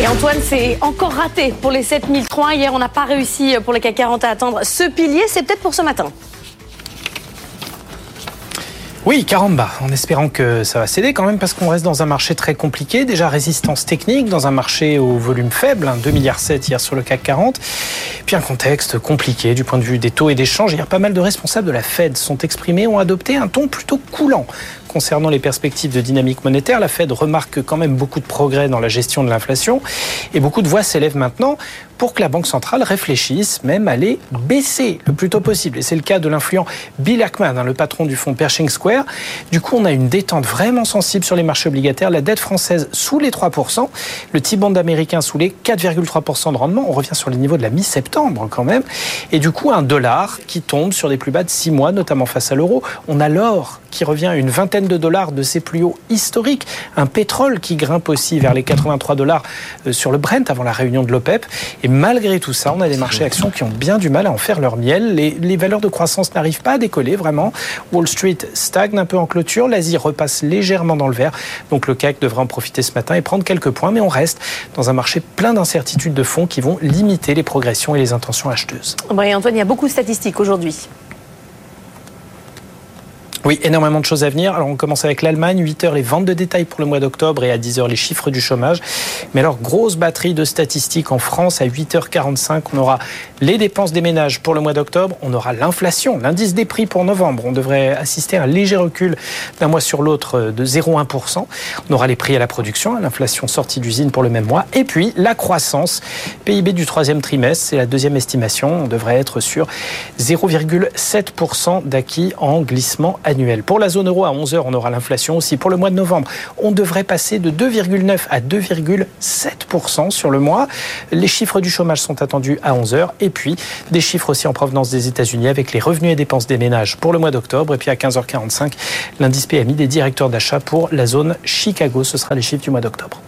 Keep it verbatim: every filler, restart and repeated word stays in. Et Antoine, c'est encore raté pour les sept mille trois. Hier, on n'a pas réussi pour le C A C quarante à atteindre ce pilier. C'est peut-être pour ce matin. Oui, quarante bas, en espérant que ça va céder quand même, parce qu'on reste dans un marché très compliqué. Déjà, résistance technique, dans un marché au volume faible, hein, deux virgule sept milliards hier sur le C A C quarante. Puis un contexte compliqué du point de vue des taux et des changes. Hier, pas mal de responsables de la Fed sont exprimés, ont adopté un ton plutôt coulant concernant les perspectives de dynamique monétaire. La Fed remarque quand même beaucoup de progrès dans la gestion de l'inflation. Et beaucoup de voix s'élèvent maintenant pour que la Banque centrale réfléchisse même à les baisser le plus tôt possible. Et c'est le cas de l'influent Bill Ackman, hein, le patron du fonds Pershing Square. Du coup, on a une détente vraiment sensible sur les marchés obligataires. La dette française sous les trois pour cent, le T-Bond américain sous les quatre virgule trois pour cent de rendement. On revient sur les niveaux de la mi-septembre quand même. Et du coup, un dollar qui tombe sur des plus bas de six mois, notamment face à l'euro. On a l'or qui revient à une vingtaine de dollars de ses plus hauts historiques. Un pétrole qui grimpe aussi vers les quatre-vingt-trois dollars sur le Brent avant la réunion de l'OPEP. Et malgré tout ça, on a des marchés actions qui ont bien du mal à en faire leur miel. Les, les valeurs de croissance n'arrivent pas à décoller, vraiment. Wall Street stagne un peu en clôture. L'Asie repasse légèrement dans le vert. Donc le C A C devrait en profiter ce matin et prendre quelques points. Mais on reste dans un marché plein d'incertitudes de fonds qui vont limiter les progressions et les intentions acheteuses. Bon, Antoine, il y a beaucoup de statistiques aujourd'hui. Oui, énormément de choses à venir. Alors, on commence avec l'Allemagne, huit heures les ventes de détail pour le mois d'octobre et à dix heures les chiffres du chômage. Mais alors, grosse batterie de statistiques en France. À huit heures quarante-cinq, on aura les dépenses des ménages pour le mois d'octobre. On aura l'inflation, l'indice des prix pour novembre. On devrait assister à un léger recul d'un mois sur l'autre de zéro virgule un pour cent. On aura les prix à la production, l'inflation sortie d'usine pour le même mois. Et puis, la croissance, P I B du troisième trimestre, c'est la deuxième estimation. On devrait être sur zéro virgule sept pour cent d'acquis en glissement annuel. Pour la zone euro, à onze heures, on aura l'inflation aussi. Pour le mois de novembre, on devrait passer de deux virgule neuf à deux virgule sept pour cent sur le mois. Les chiffres du chômage sont attendus à onze heures. Et puis, des chiffres aussi en provenance des États-Unis avec les revenus et dépenses des ménages pour le mois d'octobre. Et puis, à quinze heures quarante-cinq, l'indice P M I des directeurs d'achat pour la zone Chicago. Ce sera les chiffres du mois d'octobre.